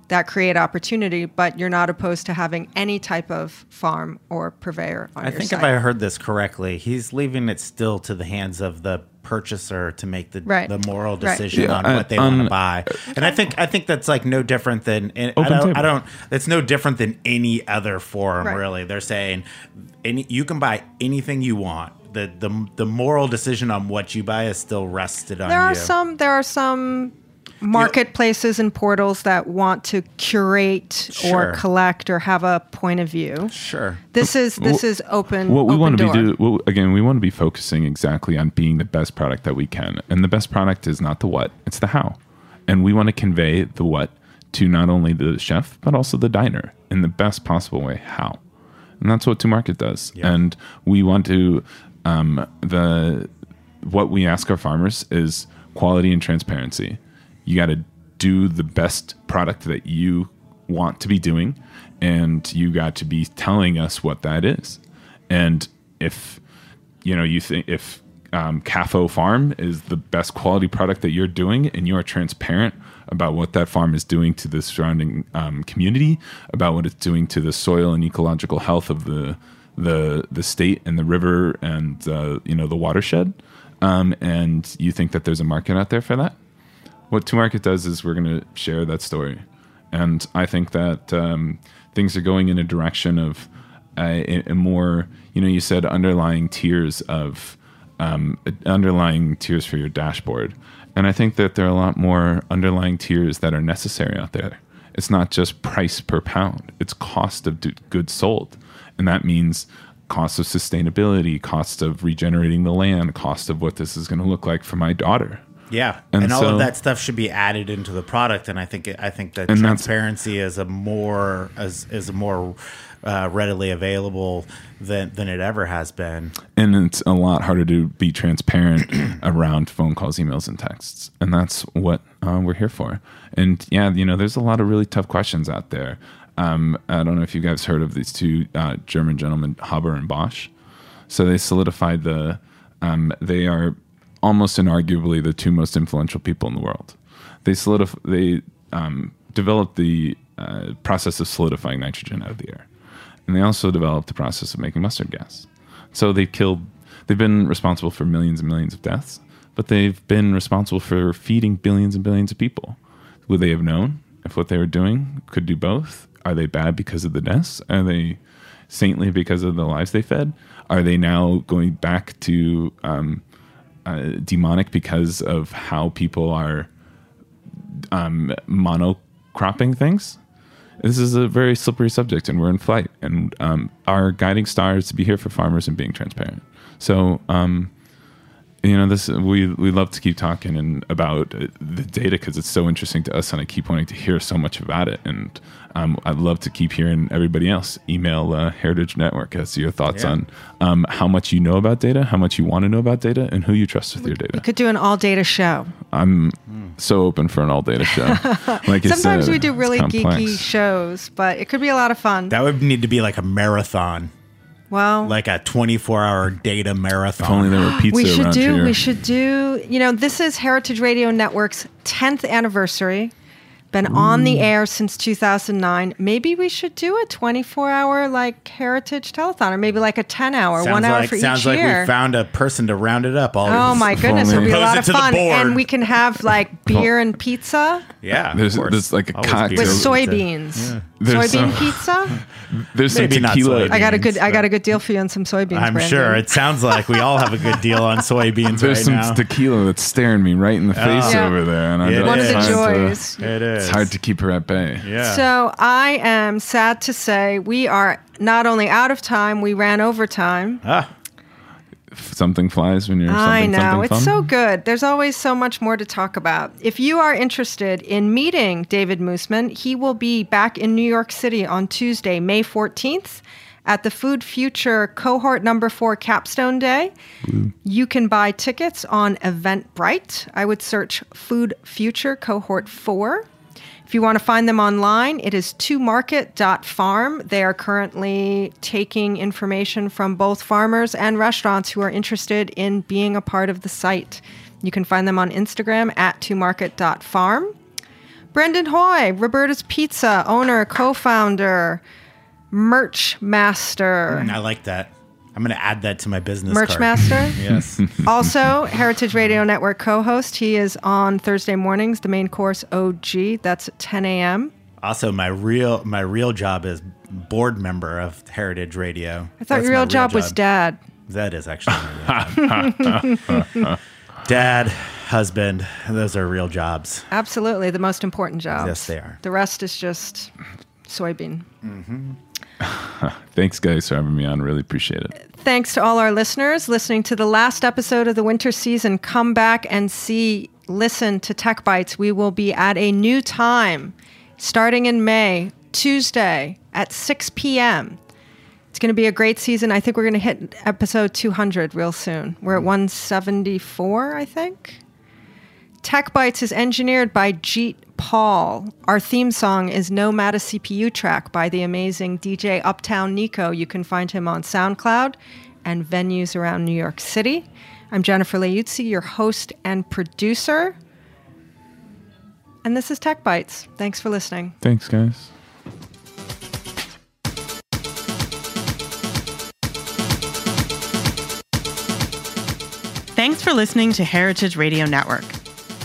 that create opportunity, but you're not opposed to having any type of farm or purveyor on I your site. I think if I heard this correctly, he's leaving it still to the hands of the purchaser to make the, right. the moral decision right. yeah, on I, what they um, want to buy. And I think I think that's like no different than... I don't, I don't. It's no different than any other forum, right. really. They're saying any, you can buy anything you want. The, the, the moral decision on what you buy is still rested on there are you. Some, there are some... marketplaces and portals that want to curate sure. or collect or have a point of view. Sure. This is this well, is open. What we open want to door. be do well, again, we want to be focusing exactly on being the best product that we can. And the best product is not the what, it's the how. And we want to convey the what to not only the chef but also the diner in the best possible way. How? And that's what To Market does. Yeah. And we want to um, the what we ask our farmers is quality and transparency. You got to do the best product that you want to be doing, and you got to be telling us what that is. And if you know you think if um, C A F O Farm is the best quality product that you're doing, and you are transparent about what that farm is doing to the surrounding um, community, about what it's doing to the soil and ecological health of the the the state and the river and uh, you know the watershed, um, and you think that there's a market out there for that. What To Market does is we're going to share that story. And I think that um, things are going in a direction of a, a more, you know, you said underlying tiers of um, underlying tiers for your dashboard. And I think that there are a lot more underlying tiers that are necessary out there. It's not just price per pound. It's cost of goods sold. And that means cost of sustainability, cost of regenerating the land, cost of what this is going to look like for my daughter. Yeah, and, and all so, of that stuff should be added into the product, and I think I think that transparency is a more is, is a more uh, readily available than than it ever has been. And it's a lot harder to be transparent around phone calls, emails, and texts, and that's what uh, we're here for. And yeah, you know, there's a lot of really tough questions out there. Um, I don't know if you guys heard of these two uh, German gentlemen, Haber and Bosch. So they solidified the. Um, they are. Almost inarguably the two most influential people in the world. They solidif- they um, developed the uh, process of solidifying nitrogen out of the air. And they also developed the process of making mustard gas. So they've killed, they've been responsible for millions and millions of deaths, but they've been responsible for feeding billions and billions of people. Would they have known if what they were doing could do both? Are they bad because of the deaths? Are they saintly because of the lives they fed? Are they now going back to... Um, Uh, demonic because of how people are um, monocropping things? This is a very slippery subject, and we're in flight. And um, our guiding star is to be here for farmers and being transparent. So um, you know, this we we love to keep talking and about the data because it's so interesting to us, and I keep wanting to hear so much about it. And um, I'd love to keep hearing everybody else email uh, Heritage Network as to your thoughts yeah. on um, how much you know about data, how much you want to know about data, and who you trust with your data. We could do an all data show. I'm mm. so open for an all data show. Like sometimes said, we do really geeky shows, but it could be a lot of fun. That would need to be like a marathon. Well, like a twenty-four hour data marathon. If only there were pizza. We should do. Here. We should do. You know, this is Heritage Radio Network's tenth anniversary. Been Ooh. on the air since two thousand nine. Maybe we should do a twenty-four hour like Heritage telethon, or maybe like a ten hour, sounds one hour like, for each year. Sounds like we found a person to round it up. All oh my goodness, it'll be a lot of fun, and we can have like beer and pizza. Yeah, there's, there's like a Always cocktail with soybeans. Yeah. There's soybean some, pizza? There's some Maybe tequila. Not I got a good I got a good deal for you on some soybeans. I'm Brandon. Sure. It sounds like we all have a good deal on soybeans. There's right some now. Tequila that's staring me right in the face oh, yeah. over there. And I One of the joys. To, it is. It's hard to keep her at bay. Yeah. So I am sad to say we are not only out of time, we ran over time. Ah. Something flies when you're something I know, something it's fun. So good. There's always so much more to talk about. If you are interested in meeting David Moosman, he will be back in New York City on Tuesday, May fourteenth at the Food Future Cohort Number four Capstone Day. Blue. You can buy tickets on Eventbrite. I would search Food Future Cohort four. If you want to find them online, it is to market dot farm. They are currently taking information from both farmers and restaurants who are interested in being a part of the site. You can find them on Instagram at to market dot farm. Brandon Hoy, Roberta's Pizza, owner, co-founder, merch master. Mm, I like that. I'm going to add that to my business Merch card. Master? Yes. Also, Heritage Radio Network co-host. He is on Thursday mornings, the main course O G. That's at ten a.m. Also, my real my real job is board member of Heritage Radio. I thought your real, real job, job was dad. That is actually my real job. Dad, husband, those are real jobs. Absolutely, the most important jobs. Yes, they are. The rest is just soybean. Mm-hmm. Thanks, guys, for having me on. Really appreciate it. Thanks to all our listeners listening to the last episode of the winter season. Come back and see, listen to Tech Bites. We will be at a new time starting in May, Tuesday at six p.m. It's going to be a great season. I think we're going to hit episode two hundred real soon. We're at one seventy-four, I think. Tech Bites is engineered by Jeet Paul. Our theme song is Nomad, a C P U track by the amazing D J Uptown Nico. You can find him on SoundCloud and venues around New York City. I'm Jennifer Leuzzi, your host and producer. And this is Tech Bites. Thanks for listening. Thanks, guys. Thanks for listening to Heritage Radio Network.